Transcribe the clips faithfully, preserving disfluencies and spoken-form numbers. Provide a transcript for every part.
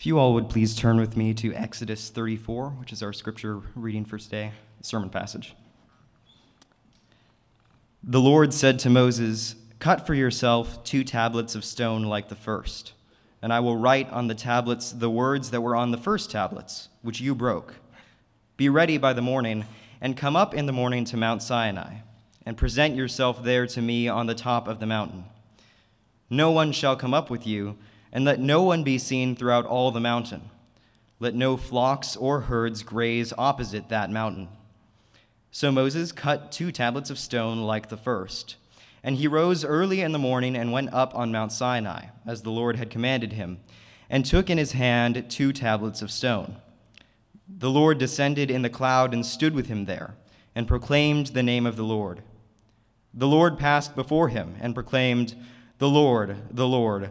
If you all would please turn with me to Exodus thirty-four, which is our scripture reading for today, the sermon passage. The Lord said to Moses, "Cut for yourself two tablets of stone like the first, and I will write on the tablets the words that were on the first tablets, which you broke. Be ready by the morning, and come up in the morning to Mount Sinai, and present yourself there to me on the top of the mountain. No one shall come up with you, and let no one be seen throughout all the mountain. Let no flocks or herds graze opposite that mountain." So Moses cut two tablets of stone like the first, and he rose early in the morning and went up on Mount Sinai, as the Lord had commanded him, and took in his hand two tablets of stone. The Lord descended in the cloud and stood with him there, and proclaimed the name of the Lord. The Lord passed before him and proclaimed, "The Lord, the Lord,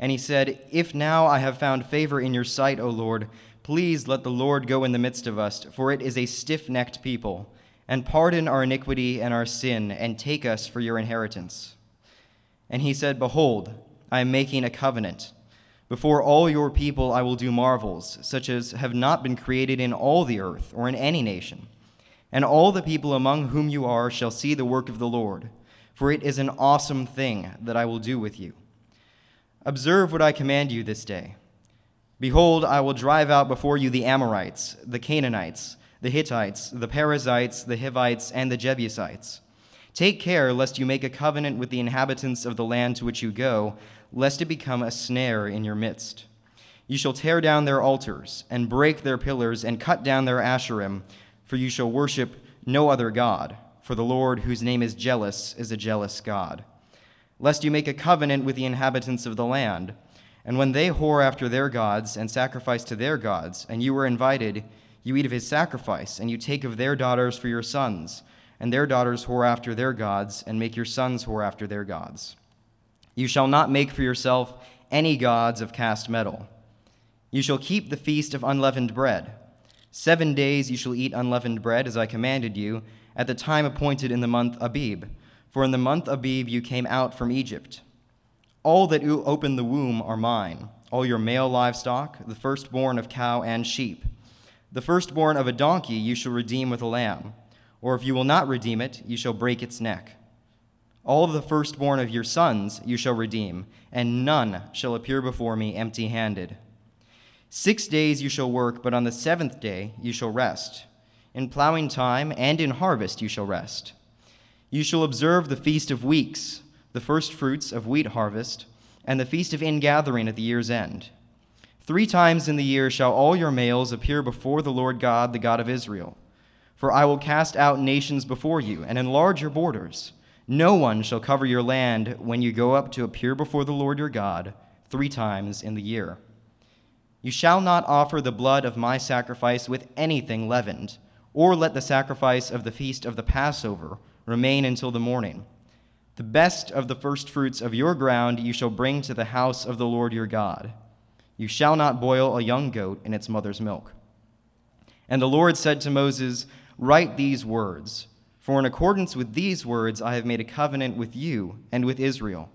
And he said, "If now I have found favor in your sight, O Lord, please let the Lord go in the midst of us, for it is a stiff-necked people, and pardon our iniquity and our sin, and take us for your inheritance." And he said, "Behold, I am making a covenant. Before all your people I will do marvels, such as have not been created in all the earth or in any nation. And all the people among whom you are shall see the work of the Lord, for it is an awesome thing that I will do with you. Observe what I command you this day. Behold, I will drive out before you the Amorites, the Canaanites, the Hittites, the Perizzites, the Hivites, and the Jebusites. Take care lest you make a covenant with the inhabitants of the land to which you go, lest it become a snare in your midst. You shall tear down their altars, and break their pillars, and cut down their asherim, for you shall worship no other God, for the Lord, whose name is jealous, is a jealous God. Lest you make a covenant with the inhabitants of the land. And when they whore after their gods and sacrifice to their gods, and you are invited, you eat of his sacrifice, and you take of their daughters for your sons, and their daughters whore after their gods, and make your sons whore after their gods. You shall not make for yourself any gods of cast metal. You shall keep the feast of unleavened bread. Seven days you shall eat unleavened bread, as I commanded you, at the time appointed in the month Abib, for in the month Abib you came out from Egypt. All that open the womb are mine, all your male livestock, the firstborn of cow and sheep. The firstborn of a donkey you shall redeem with a lamb, or if you will not redeem it, you shall break its neck. All the firstborn of your sons you shall redeem, and none shall appear before me empty-handed. Six days you shall work, but on the seventh day you shall rest. In plowing time and in harvest you shall rest. You shall observe the feast of weeks, the first fruits of wheat harvest, and the feast of ingathering at the year's end. Three times in the year shall all your males appear before the Lord God, the God of Israel. For I will cast out nations before you, and enlarge your borders. No one shall cover your land when you go up to appear before the Lord your God three times in the year. You shall not offer the blood of my sacrifice with anything leavened, or let the sacrifice of the feast of the Passover remain until the morning. The best of the first fruits of your ground you shall bring to the house of the Lord your God. You shall not boil a young goat in its mother's milk." And the Lord said to Moses, "Write these words, for in accordance with these words I have made a covenant with you and with Israel."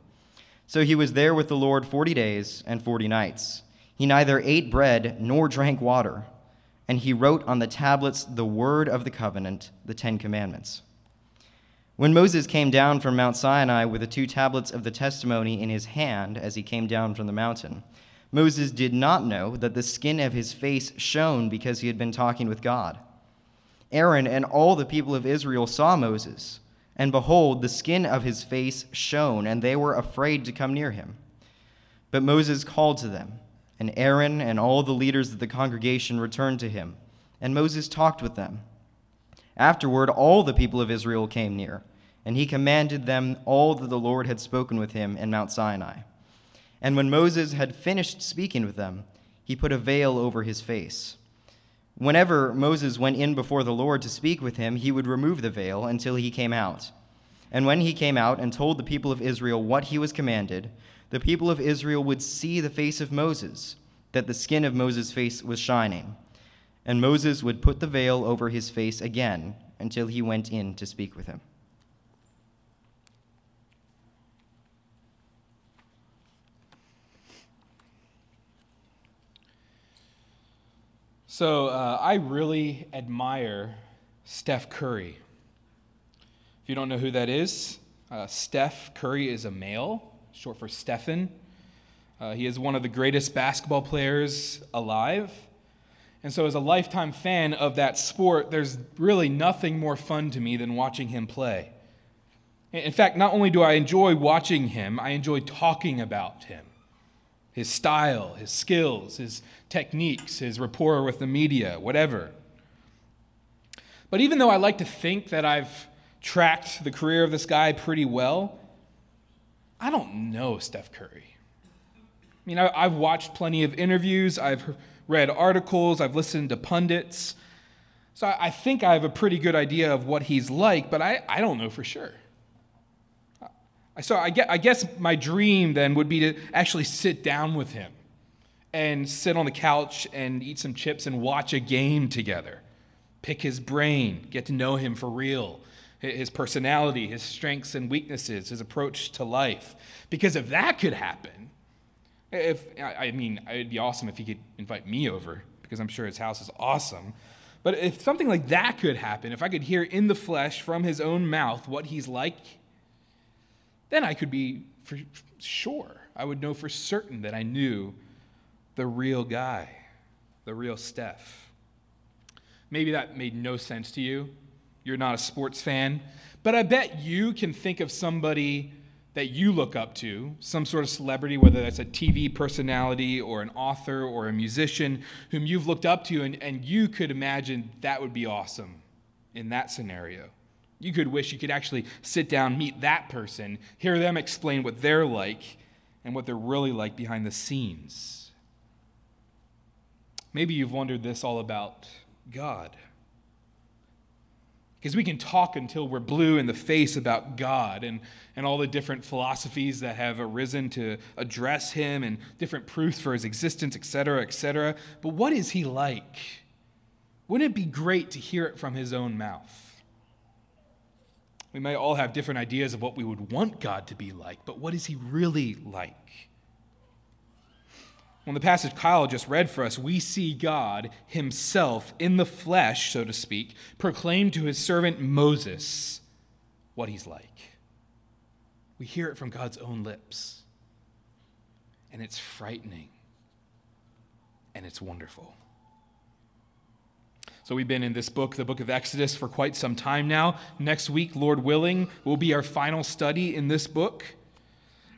So he was there with the Lord forty days and forty nights. He neither ate bread nor drank water, and he wrote on the tablets the word of the covenant, the Ten Commandments. When Moses came down from Mount Sinai with the two tablets of the testimony in his hand as he came down from the mountain, Moses did not know that the skin of his face shone because he had been talking with God. Aaron and all the people of Israel saw Moses, and behold, the skin of his face shone, and they were afraid to come near him. But Moses called to them, and Aaron and all the leaders of the congregation returned to him, and Moses talked with them. Afterward, all the people of Israel came near, and he commanded them all that the Lord had spoken with him in Mount Sinai. And when Moses had finished speaking with them, he put a veil over his face. Whenever Moses went in before the Lord to speak with him, he would remove the veil until he came out. And when he came out and told the people of Israel what he was commanded, the people of Israel would see the face of Moses, that the skin of Moses' face was shining. And Moses would put the veil over his face again until he went in to speak with him. So uh, I really admire Steph Curry. If you don't know who that is, uh, Steph Curry is a male, short for Stephen. Uh, he is one of the greatest basketball players alive. And so as a lifetime fan of that sport, there's really nothing more fun to me than watching him play. In fact, not only do I enjoy watching him, I enjoy talking about him. His style, his skills, his techniques, his rapport with the media, whatever. But even though I like to think that I've tracked the career of this guy pretty well, I don't know Steph Curry. I mean, I, I've watched plenty of interviews, I've read articles, I've listened to pundits, so I, I think I have a pretty good idea of what he's like, but I, I don't know for sure. So I guess my dream then would be to actually sit down with him and sit on the couch and eat some chips and watch a game together, pick his brain, get to know him for real, his personality, his strengths and weaknesses, his approach to life. Because if that could happen, if I mean, it'd be awesome if he could invite me over, because I'm sure his house is awesome. But if something like that could happen, if I could hear in the flesh from his own mouth what he's like, then I could be for sure. I would know for certain that I knew the real guy, the real Steph. Maybe that made no sense to you. You're not a sports fan. But I bet you can think of somebody that you look up to, some sort of celebrity, whether that's a T V personality or an author or a musician whom you've looked up to, and, and you could imagine that would be awesome in that scenario. You could wish you could actually sit down, meet that person, hear them explain what they're like and what they're really like behind the scenes. Maybe you've wondered this all about God. Because we can talk until we're blue in the face about God and, and all the different philosophies that have arisen to address him and different proofs for his existence, et cetera, et cetera. But what is he like? Wouldn't it be great to hear it from his own mouth? We may all have different ideas of what we would want God to be like, but what is he really like? Well, in the passage Kyle just read for us, we see God himself in the flesh, so to speak, proclaim to his servant Moses what he's like. We hear it from God's own lips, and it's frightening, and it's wonderful. So we've been in this book, the book of Exodus, for quite some time now. Next week, Lord willing, will be our final study in this book.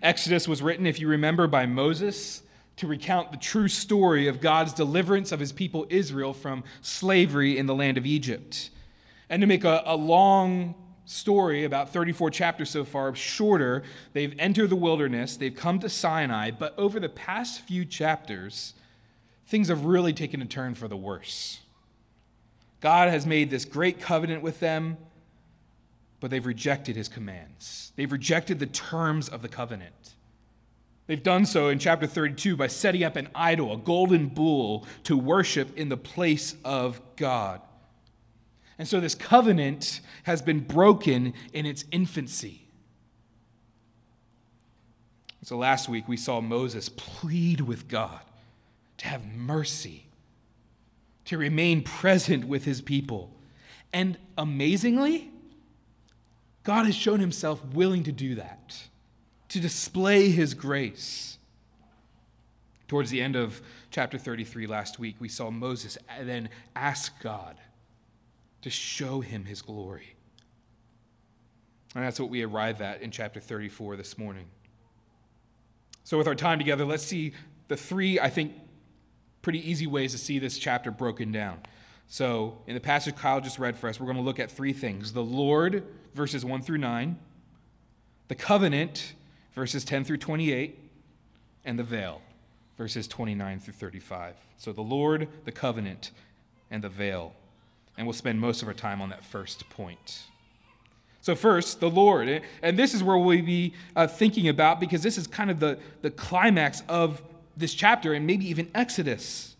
Exodus was written, if you remember, by Moses to recount the true story of God's deliverance of his people Israel from slavery in the land of Egypt. And to make a, a long story, about thirty-four chapters so far, shorter, they've entered the wilderness, they've come to Sinai, but over the past few chapters, things have really taken a turn for the worse. God has made this great covenant with them, but they've rejected his commands. They've rejected the terms of the covenant. They've done so in chapter thirty-two by setting up an idol, a golden bull, to worship in the place of God. And so this covenant has been broken in its infancy. So last week we saw Moses plead with God to have mercy, to remain present with his people. And amazingly, God has shown himself willing to do that, to display his grace. Towards the end of chapter thirty-three last week, we saw Moses then ask God to show him his glory. And that's what we arrive at in chapter thirty-four this morning. So with our time together, let's see the three, I think, pretty easy ways to see this chapter broken down. So in the passage Kyle just read for us, we're going to look at three things. The Lord, verses one through nine, the covenant, verses ten through twenty-eight, and the veil, verses twenty-nine through thirty-five. So the Lord, the covenant, and the veil. And we'll spend most of our time on that first point. So first, the Lord. And this is where we'll be uh, thinking about, because this is kind of the, the climax of this chapter and maybe even Exodus.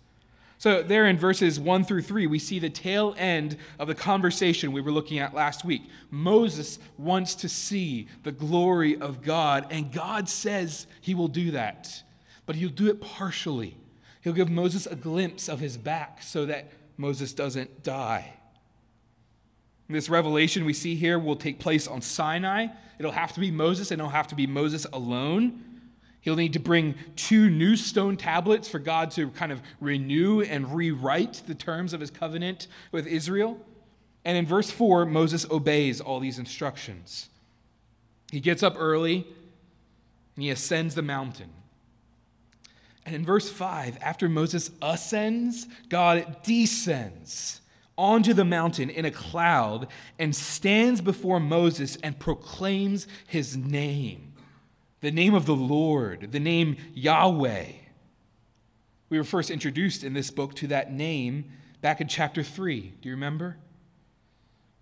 So there in verses one through three, we see the tail end of the conversation we were looking at last week. Moses wants to see the glory of God, and God says he will do that. But he'll do it partially. He'll give Moses a glimpse of his back so that Moses doesn't die. This revelation we see here will take place on Sinai. It'll have to be Moses, and it'll have to be Moses alone. He'll need to bring two new stone tablets for God to kind of renew and rewrite the terms of his covenant with Israel. And in verse four, Moses obeys all these instructions. He gets up early, and he ascends the mountain. And in verse five, after Moses ascends, God descends onto the mountain in a cloud and stands before Moses and proclaims his name, the name of the Lord, the name Yahweh. We were first introduced in this book to that name back in chapter three. Do you remember?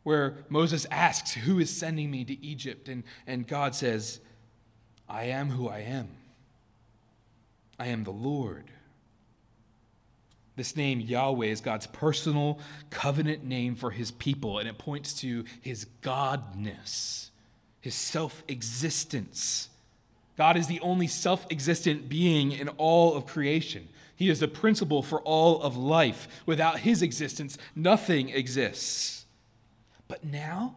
Where Moses asks, "Who is sending me to Egypt?" And, and God says, "I am who I am. I am the Lord." This name, Yahweh, is God's personal covenant name for his people, and it points to his godness, his self-existence. God is the only self-existent being in all of creation. He is the principle for all of life. Without his existence, nothing exists. But now,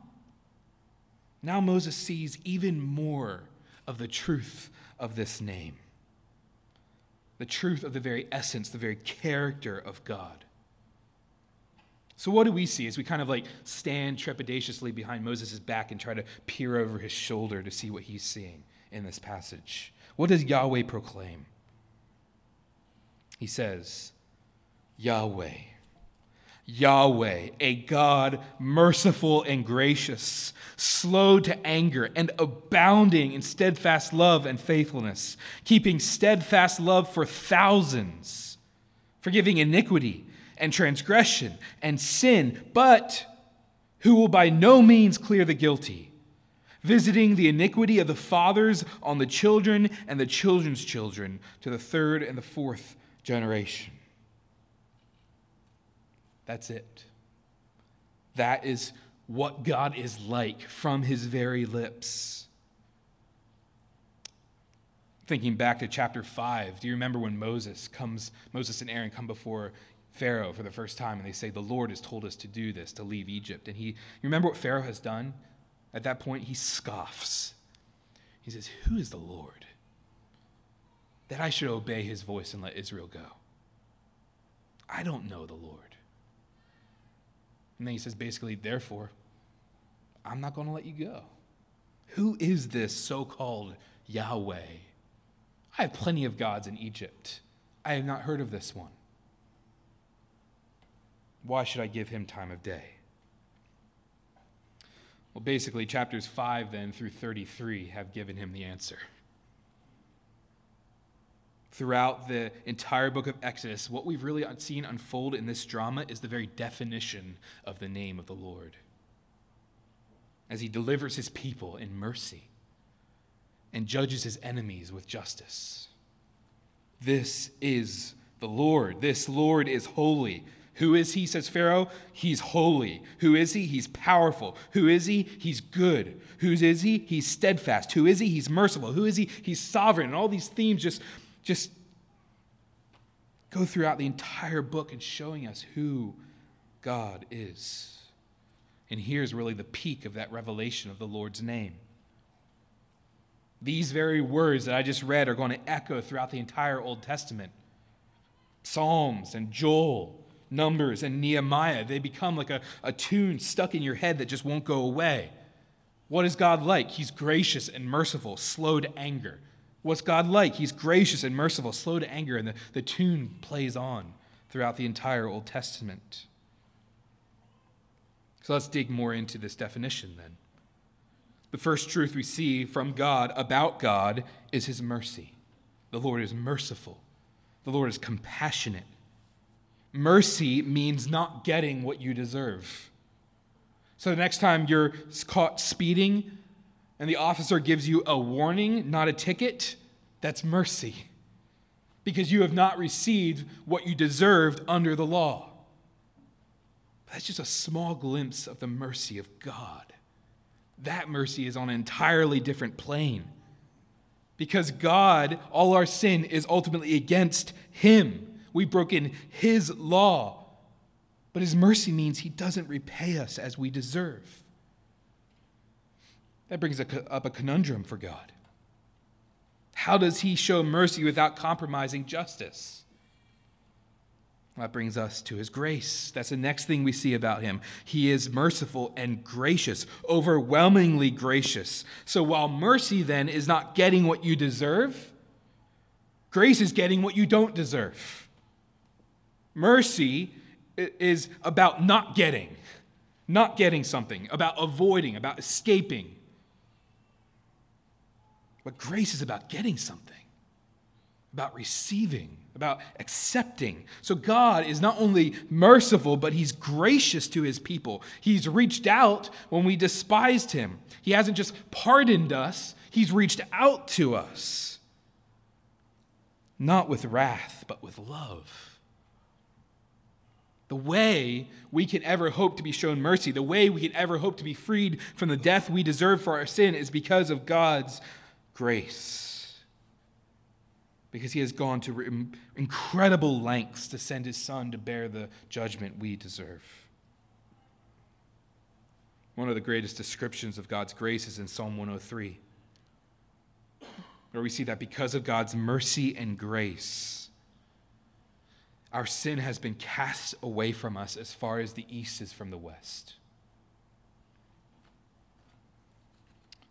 now Moses sees even more of the truth of this name. The truth of the very essence, the very character of God. So what do we see as we kind of like stand trepidatiously behind Moses' back and try to peer over his shoulder to see what he's seeing in this passage? What does Yahweh proclaim? He says, Yahweh, Yahweh, a God merciful and gracious, slow to anger and abounding in steadfast love and faithfulness, keeping steadfast love for thousands, forgiving iniquity and transgression and sin, but who will by no means clear the guilty, visiting the iniquity of the fathers on the children and the children's children to the third and the fourth generation. That's it. That is what God is like from his very lips. Thinking back to chapter five, do you remember when Moses comes, Moses and Aaron come before Pharaoh for the first time, and they say, "The Lord has told us to do this, to leave Egypt." And he, you remember what Pharaoh has done? At that point, he scoffs. He says, "Who is the Lord that I should obey his voice and let Israel go? I don't know the Lord." And then he says, basically, "Therefore, I'm not going to let you go. Who is this so-called Yahweh? I have plenty of gods in Egypt. I have not heard of this one. Why should I give him time of day?" Well, basically, chapters five then through thirty-three have given him the answer. Throughout the entire book of Exodus, what we've really seen unfold in this drama is the very definition of the name of the Lord, as he delivers his people in mercy and judges his enemies with justice. This is the Lord. This Lord is holy. Who is he, says Pharaoh? He's holy. Who is he? He's powerful. Who is he? He's good. Who is he? He's steadfast. Who is he? He's merciful. Who is he? He's sovereign. And all these themes just... Just go throughout the entire book and showing us who God is. And here's really the peak of that revelation of the Lord's name. These very words that I just read are going to echo throughout the entire Old Testament. Psalms and Joel, Numbers and Nehemiah, they become like a, a tune stuck in your head that just won't go away. What is God like? He's gracious and merciful, slow to anger. What's God like? He's gracious and merciful, slow to anger, and the, the tune plays on throughout the entire Old Testament. So let's dig more into this definition then. The first truth we see from God about God is his mercy. The Lord is merciful. The Lord is compassionate. Mercy means not getting what you deserve. So the next time you're caught speeding and the officer gives you a warning, not a ticket, that's mercy. Because you have not received what you deserved under the law. That's just a small glimpse of the mercy of God. That mercy is on an entirely different plane. Because God, all our sin is ultimately against Him. We've broken His law. But His mercy means He doesn't repay us as we deserve. That brings up a conundrum for God. How does He show mercy without compromising justice? That brings us to His grace. That's the next thing we see about Him. He is merciful and gracious, overwhelmingly gracious. So while mercy then is not getting what you deserve, grace is getting what you don't deserve. Mercy is about not getting, not getting something, about avoiding, about escaping. But grace is about getting something, about receiving, about accepting. So God is not only merciful, but He's gracious to His people. He's reached out when we despised Him. He hasn't just pardoned us, He's reached out to us. Not with wrath, but with love. The way we can ever hope to be shown mercy, the way we can ever hope to be freed from the death we deserve for our sin is because of God's grace. Because He has gone to incredible lengths to send His Son to bear the judgment we deserve. One of the greatest descriptions of God's grace is in Psalm one oh three, where we see that because of God's mercy and grace, our sin has been cast away from us as far as the east is from the west.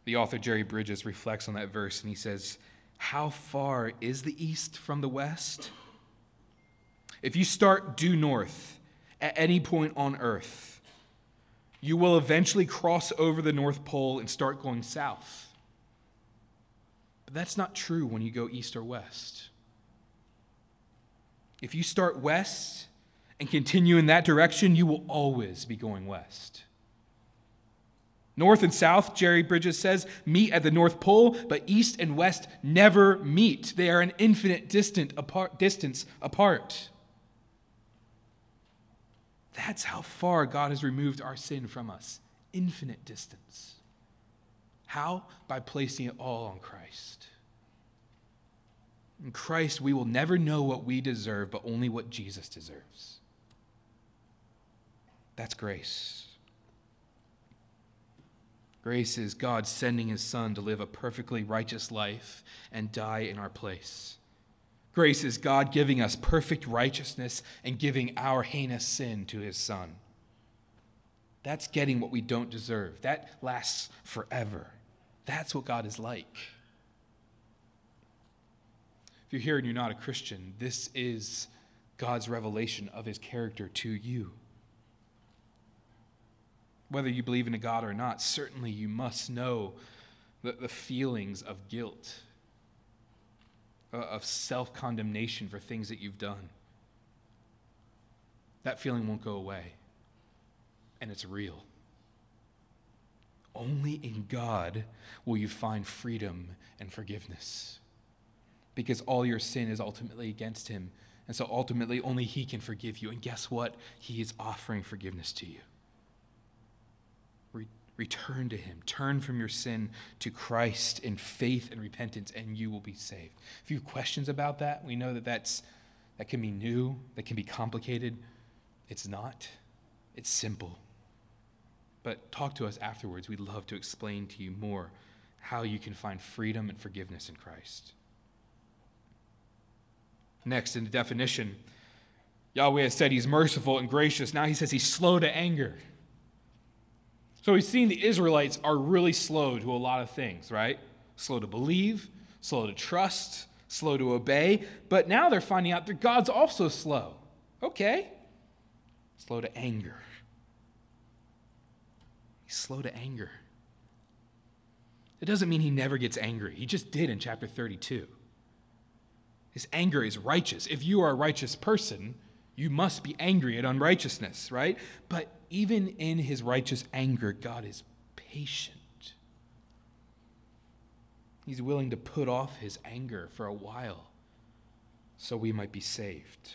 The author Jerry Bridges reflects on that verse and he says, how far is the east from the west? If you start due north at any point on earth, you will eventually cross over the North Pole and start going south. But that's not true when you go east or west. If you start west and continue in that direction, you will always be going west. North and south, Jerry Bridges says, meet at the North Pole, but east and west never meet. They are an infinite distant apart, distance apart. That's how far God has removed our sin from us. Infinite distance. How? By placing it all on Christ. In Christ, we will never know what we deserve, but only what Jesus deserves. That's grace. Grace is God sending His Son to live a perfectly righteous life and die in our place. Grace is God giving us perfect righteousness and giving our heinous sin to His Son. That's getting what we don't deserve. That lasts forever. That's what God is like. If you're here and you're not a Christian, this is God's revelation of His character to you. Whether you believe in a God or not, certainly you must know the, the feelings of guilt, of self-condemnation for things that you've done. That feeling won't go away, and it's real. Only in God will you find freedom and forgiveness, because all your sin is ultimately against Him, and so ultimately only He can forgive you. And guess what? He is offering forgiveness to you. Return to Him. Turn from your sin to Christ in faith and repentance, and you will be saved. If you have questions about that, we know that that's, that can be new, that can be complicated. It's not. It's simple. But talk to us afterwards. We'd love to explain to you more how you can find freedom and forgiveness in Christ. Next, in the definition, Yahweh has said He's merciful and gracious. Now He says He's slow to anger. So we've seen the Israelites are really slow to a lot of things, right? Slow to believe, slow to trust, slow to obey. But now they're finding out that God's also slow. Okay. Slow to anger. He's slow to anger. It doesn't mean He never gets angry. He just did in chapter thirty-two. His anger is righteous. If you are a righteous person, You must be angry at unrighteousness, right? But even in his righteous anger, God is patient. He's willing to put off his anger for a while so we might be saved.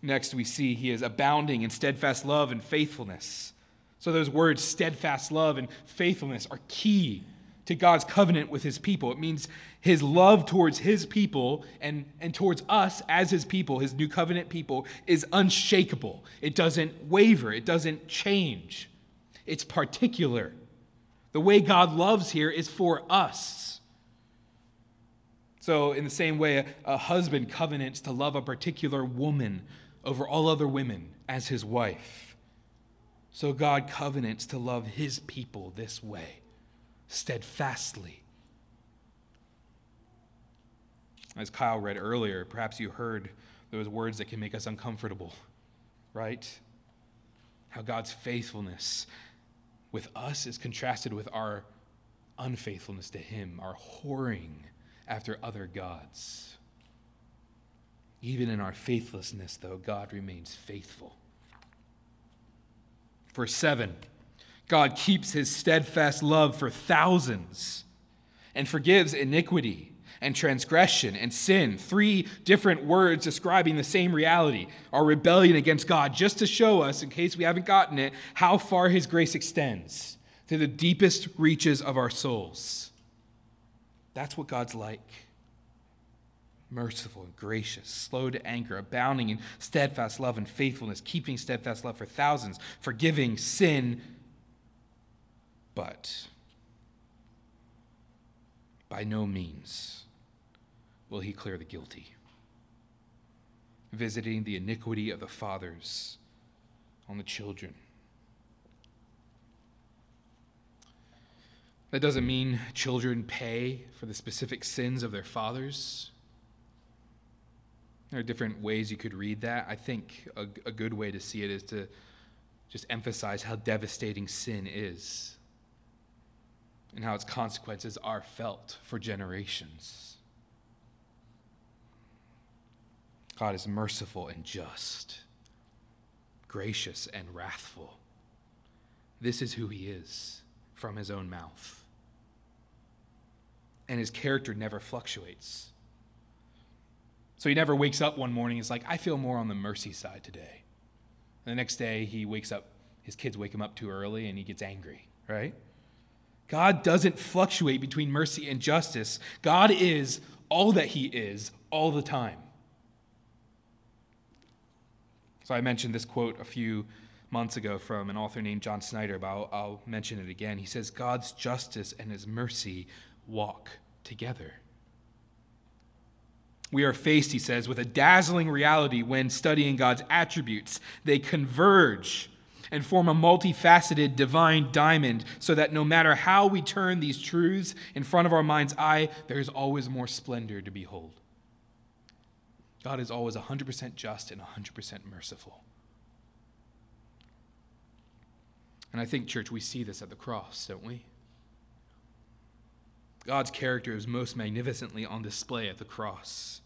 Next, we see he is abounding in steadfast love and faithfulness. So those words, steadfast love and faithfulness, are key to God's covenant with his people. It means his love towards his people and, and towards us as his people, his new covenant people, is unshakable. It doesn't waver. It doesn't change. It's particular. The way God loves here is for us. So in the same way, a, a husband covenants to love a particular woman over all other women as his wife. So God covenants to love his people this way, steadfastly. As Kyle read earlier, perhaps you heard those words that can make us uncomfortable, right? How God's faithfulness with us is contrasted with our unfaithfulness to him, our whoring after other gods. Even in our faithlessness, though, God remains faithful. Verse seven, God keeps his steadfast love for thousands and forgives iniquity and transgression and sin. Three different words describing the same reality, our rebellion against God, just to show us, in case we haven't gotten it, how far his grace extends to the deepest reaches of our souls. That's what God's like. Merciful and gracious, slow to anger, abounding in steadfast love and faithfulness, keeping steadfast love for thousands, forgiving sin. But by no means will he clear the guilty, visiting the iniquity of the fathers on the children. That doesn't mean children pay for the specific sins of their fathers. There are different ways you could read that. I think a, a good way to see it is to just emphasize how devastating sin is and how its consequences are felt for generations. God is merciful and just, gracious and wrathful. This is who he is from his own mouth. And his character never fluctuates. So he never wakes up one morning and is like, I feel more on the mercy side today. And the next day he wakes up, his kids wake him up too early and he gets angry, right? God doesn't fluctuate between mercy and justice. God is all that he is all the time. So I mentioned this quote a few months ago from an author named John Snyder, but I'll, I'll mention it again. He says, God's justice and his mercy walk together. We are faced, he says, with a dazzling reality when studying God's attributes. They converge and form a multifaceted divine diamond so that no matter how we turn these truths in front of our mind's eye, there is always more splendor to behold. God is always one hundred percent just and one hundred percent merciful. And I think, church, we see this at the cross, don't we? God's character is most magnificently on display at the cross,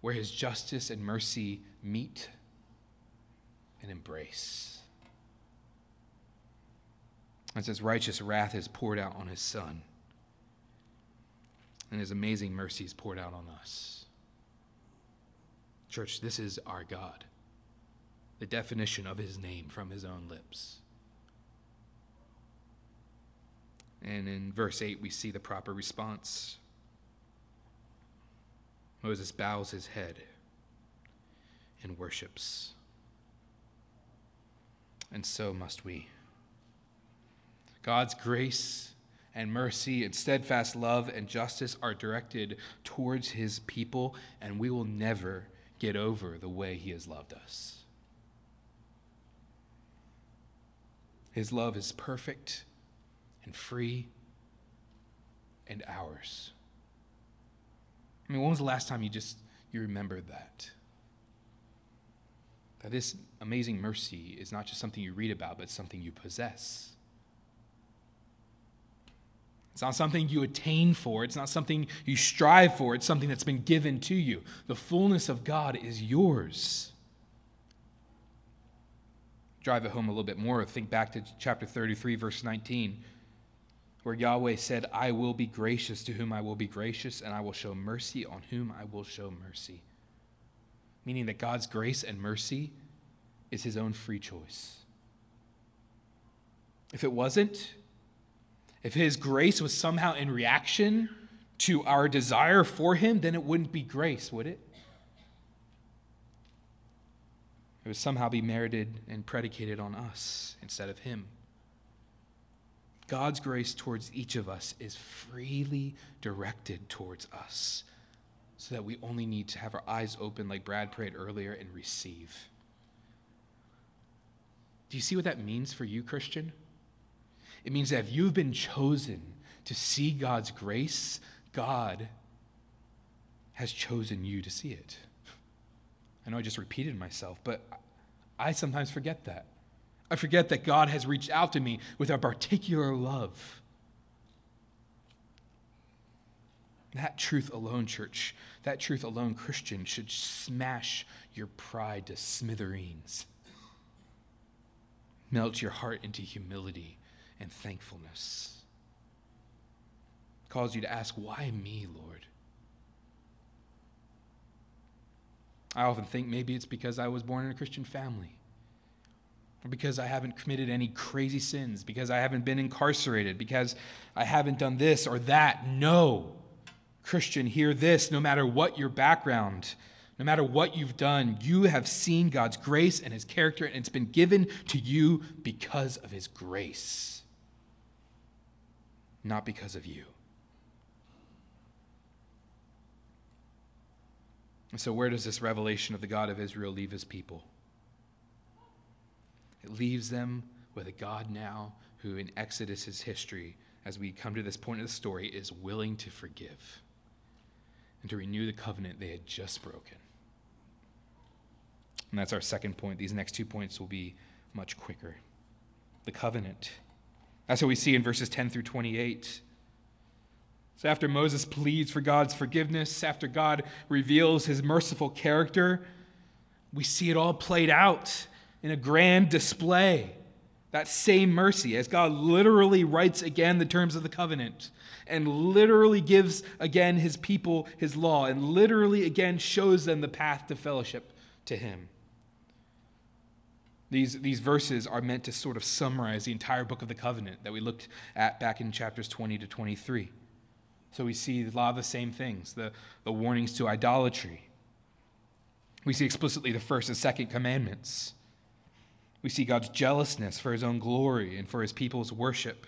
where his justice and mercy meet and embrace. It says, righteous wrath is poured out on his Son, and his amazing mercy is poured out on us. Church, this is our God, the definition of his name from his own lips. And in verse eight, we see the proper response. Moses bows his head and worships. And so must we. God's grace and mercy and steadfast love and justice are directed towards his people, and we will never get over the way he has loved us. His love is perfect and free and ours. I mean, when was the last time you just, you remembered that? That this amazing mercy is not just something you read about, but something you possess. It's not something you attain for. It's not something you strive for. It's something that's been given to you. The fullness of God is yours. Drive it home a little bit more. Think back to chapter thirty-three, verse nineteen, where Yahweh said, I will be gracious to whom I will be gracious, and I will show mercy on whom I will show mercy. Meaning that God's grace and mercy is his own free choice. If it wasn't, if his grace was somehow in reaction to our desire for him, then it wouldn't be grace, would it? It would somehow be merited and predicated on us instead of him. God's grace towards each of us is freely directed towards us so that we only need to have our eyes open like Brad prayed earlier and receive. Do you see what that means for you, Christian? It means that if you've been chosen to see God's grace, God has chosen you to see it. I know I just repeated myself, but I sometimes forget that. I forget that God has reached out to me with a particular love. That truth alone, church, that truth alone, Christian, should smash your pride to smithereens. Melt your heart into humility and thankfulness. It calls you to ask, why me, Lord? I often think maybe it's because I was born in a Christian family, or because I haven't committed any crazy sins, because I haven't been incarcerated, because I haven't done this or that. No. Christian, hear this. No matter what your background, no matter what you've done, you have seen God's grace and his character, and it's been given to you because of his grace, not because of you. And so where does this revelation of the God of Israel leave his people? It leaves them with a God now who in Exodus's history, as we come to this point of the story, is willing to forgive and to renew the covenant they had just broken. And that's our second point. These next two points will be much quicker. The covenant. That's what we see in verses ten through twenty-eight. So after Moses pleads for God's forgiveness, after God reveals his merciful character, we see it all played out in a grand display. That same mercy, as God literally writes again the terms of the covenant and literally gives again his people his law and literally again shows them the path to fellowship to him. These, these verses are meant to sort of summarize the entire book of the covenant that we looked at back in chapters twenty to twenty-three. So we see a lot of the same things, the, the warnings to idolatry. We see explicitly the first and second commandments. We see God's jealousness for his own glory and for his people's worship.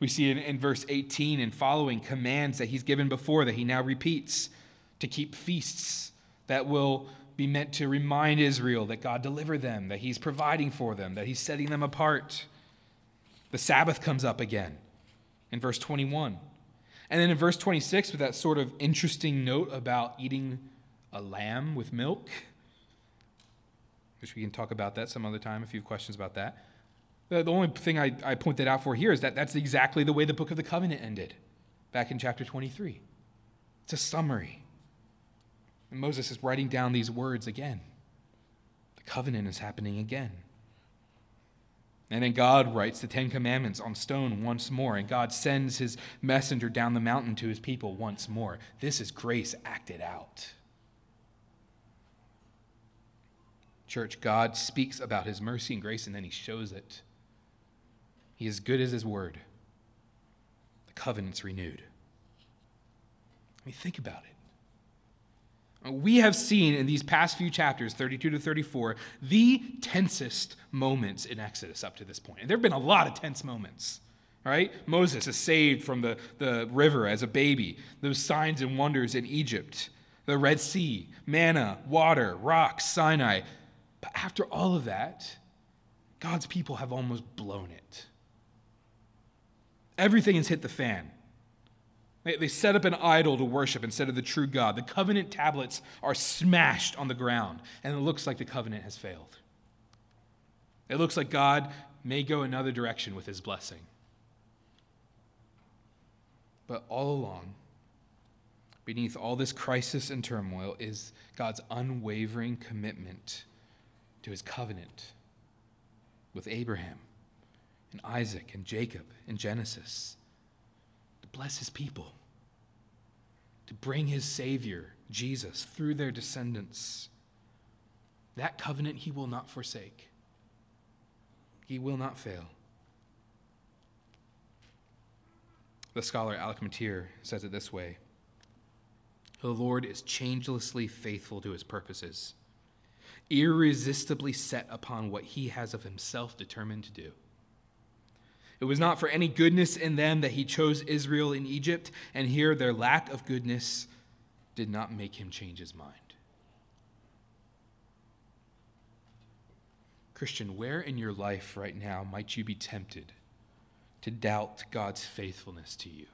We see in, in verse eighteen and following commands that he's given before that he now repeats, to keep feasts that will be meant to remind Israel that God delivered them, that he's providing for them, that he's setting them apart. The Sabbath comes up again in verse twenty-one. And then in verse twenty-six, with that sort of interesting note about eating a lamb with milk, which we can talk about that some other time if you have questions about that. The only thing I, I point that out for here is that that's exactly the way the book of the covenant ended back in chapter twenty-three. It's a summary. And Moses is writing down these words again. The covenant is happening again. And then God writes the Ten Commandments on stone once more, and God sends his messenger down the mountain to his people once more. This is grace acted out. Church, God speaks about his mercy and grace, and then he shows it. He is good as his word. The covenant's renewed. I mean, think about it. We have seen in these past few chapters, thirty-two to thirty-four, the tensest moments in Exodus up to this point. And there have been a lot of tense moments. All right? Moses is saved from the, the river as a baby. Those signs and wonders in Egypt. The Red Sea, manna, water, rocks, Sinai. But after all of that, God's people have almost blown it. Everything has hit the fan. They, they set up an idol to worship instead of the true God. The covenant tablets are smashed on the ground, and it looks like the covenant has failed. It looks like God may go another direction with his blessing. But all along, beneath all this crisis and turmoil, is God's unwavering commitment to his covenant with Abraham and Isaac and Jacob in Genesis, to bless his people, to bring his Savior, Jesus, through their descendants. That covenant he will not forsake. He will not fail. The scholar Alec Mateer says it this way: the Lord is changelessly faithful to his purposes, irresistibly set upon what he has of himself determined to do. It was not for any goodness in them that he chose Israel in Egypt, and here their lack of goodness did not make him change his mind. Christian, where in your life right now might you be tempted to doubt God's faithfulness to you?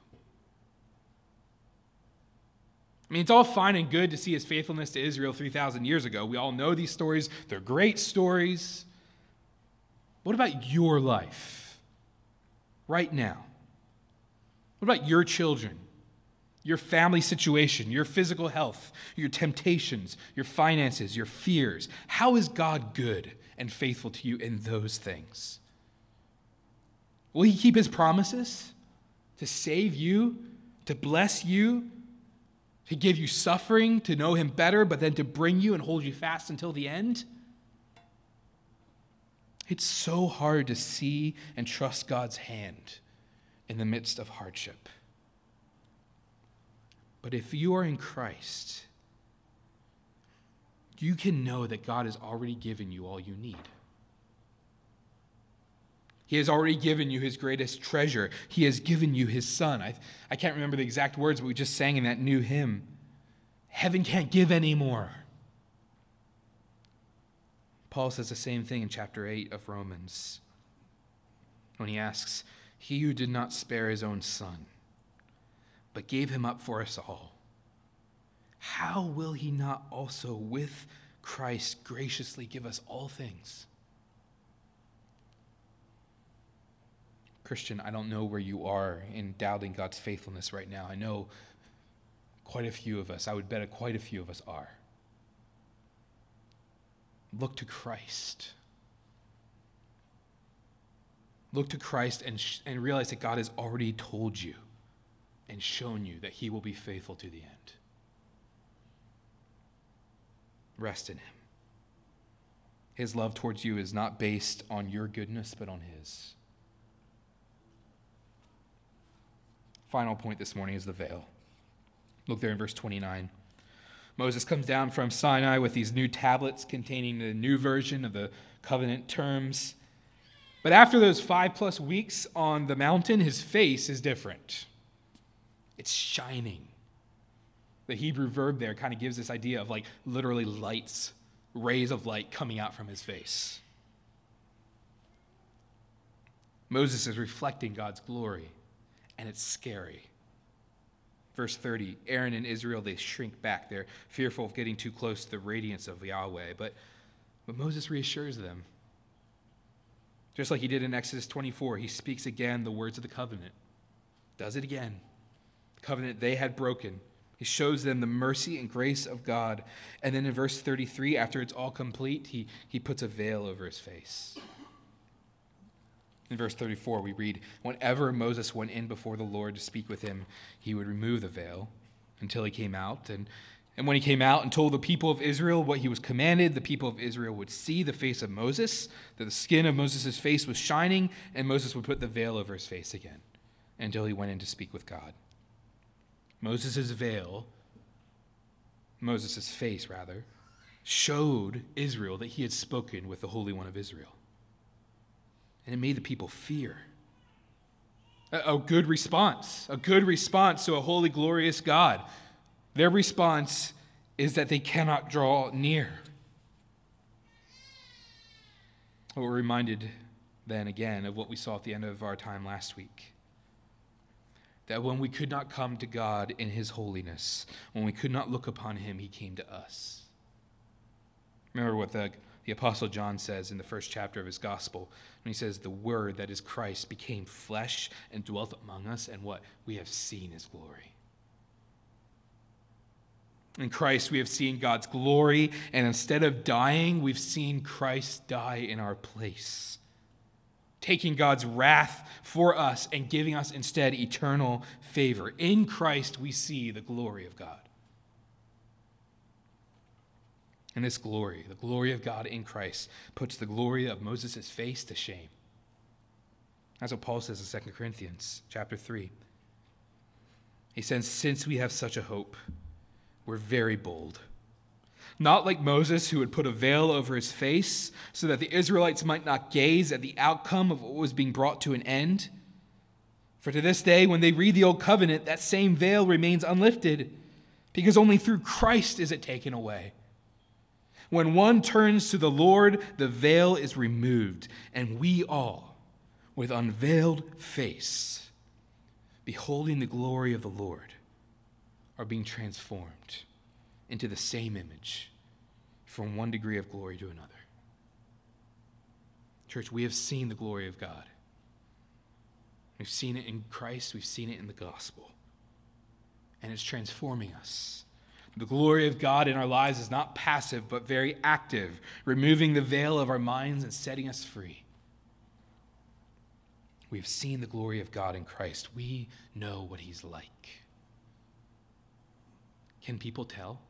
I mean, it's all fine and good to see his faithfulness to Israel three thousand years ago. We all know these stories. They're great stories. What about your life right now? What about your children, your family situation, your physical health, your temptations, your finances, your fears? How is God good and faithful to you in those things? Will he keep his promises to save you, to bless you, to give you suffering, to know him better, but then to bring you and hold you fast until the end? It's so hard to see and trust God's hand in the midst of hardship. But if you are in Christ, you can know that God has already given you all you need. He has already given you his greatest treasure. He has given you his Son. I, I can't remember the exact words, but we just sang in that new hymn, heaven can't give any more. Paul says the same thing in chapter eight of Romans when he asks, he who did not spare his own Son, but gave him up for us all, how will he not also with Christ graciously give us all things? Christian, I don't know where you are in doubting God's faithfulness right now. I know quite a few of us, I would bet quite a few of us are. Look to Christ. Look to Christ and, sh- and realize that God has already told you and shown you that he will be faithful to the end. Rest in him. His love towards you is not based on your goodness, but on his. Final point this morning is the veil. Look there in verse twenty-nine. Moses comes down from Sinai with these new tablets containing the new version of the covenant terms. But after those five plus weeks on the mountain, his face is different. It's shining. The Hebrew verb there kind of gives this idea of like literally lights, rays of light coming out from his face. Moses is reflecting God's glory. And it's scary. Verse thirty, Aaron and Israel, they shrink back. They're fearful of getting too close to the radiance of Yahweh. But, but Moses reassures them. Just like he did in Exodus twenty-four, he speaks again the words of the covenant. Does it again. The covenant they had broken. He shows them the mercy and grace of God. And then in verse thirty-three, after it's all complete, he, he puts a veil over his face. In verse thirty-four, we read, whenever Moses went in before the Lord to speak with him, he would remove the veil until he came out. And, and when he came out and told the people of Israel what he was commanded, the people of Israel would see the face of Moses, that the skin of Moses' face was shining, and Moses would put the veil over his face again until he went in to speak with God. Moses' veil, Moses' face rather, showed Israel that he had spoken with the Holy One of Israel. And it made the people fear. A, a good response. A good response to a holy, glorious God. Their response is that they cannot draw near. We're reminded then again of what we saw at the end of our time last week. That when we could not come to God in his holiness, when we could not look upon him, he came to us. Remember what the the Apostle John says in the first chapter of his gospel, when he says, the Word, that is Christ, became flesh and dwelt among us, and what? We have seen his glory. In Christ, we have seen God's glory, and instead of dying, we've seen Christ die in our place, taking God's wrath for us and giving us instead eternal favor. In Christ, we see the glory of God. And this glory, the glory of God in Christ, puts the glory of Moses' face to shame. That's what Paul says in Second Corinthians chapter three. He says, since we have such a hope, we're very bold. Not like Moses, who would put a veil over his face so that the Israelites might not gaze at the outcome of what was being brought to an end. For to this day, when they read the Old Covenant, that same veil remains unlifted, because only through Christ is it taken away. When one turns to the Lord, the veil is removed, and we all, with unveiled face, beholding the glory of the Lord, are being transformed into the same image from one degree of glory to another. Church, we have seen the glory of God. We've seen it in Christ. We've seen it in the gospel. And it's transforming us. The glory of God in our lives is not passive, but very active, removing the veil of our minds and setting us free. We have seen the glory of God in Christ. We know what he's like. Can people tell?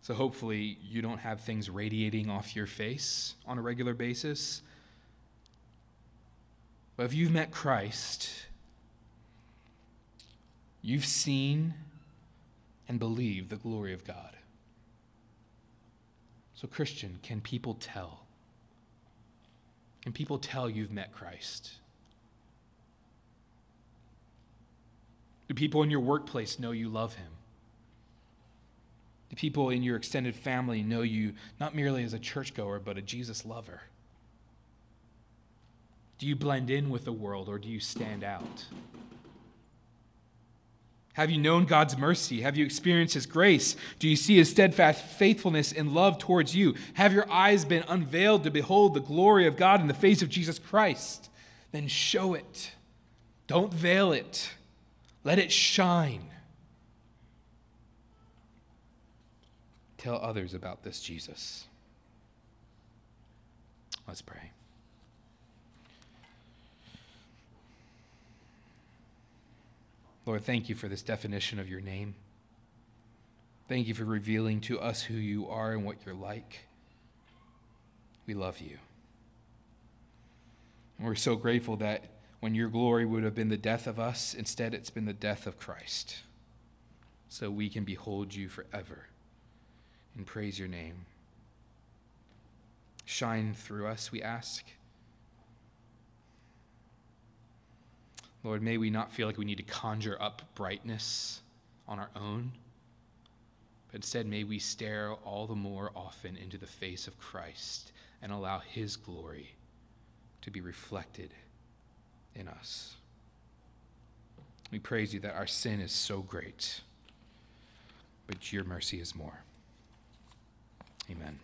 So hopefully you don't have things radiating off your face on a regular basis. But if you've met Christ, you've seen and believed the glory of God. So Christian, can people tell? Can people tell you've met Christ? Do people in your workplace know you love him? Do people in your extended family know you not merely as a churchgoer, but a Jesus lover? Do you blend in with the world, or do you stand out? Have you known God's mercy? Have you experienced his grace? Do you see his steadfast faithfulness and love towards you? Have your eyes been unveiled to behold the glory of God in the face of Jesus Christ? Then show it. Don't veil it. Let it shine. Tell others about this Jesus. Let's pray. Lord, thank you for this definition of your name. Thank you for revealing to us who you are and what you're like. We love you. And we're so grateful that when your glory would have been the death of us, instead it's been the death of Christ. So we can behold you forever and praise your name. Shine through us, we ask. Lord, may we not feel like we need to conjure up brightness on our own, but instead may we stare all the more often into the face of Christ and allow his glory to be reflected in us. We praise you that our sin is so great, but your mercy is more. Amen.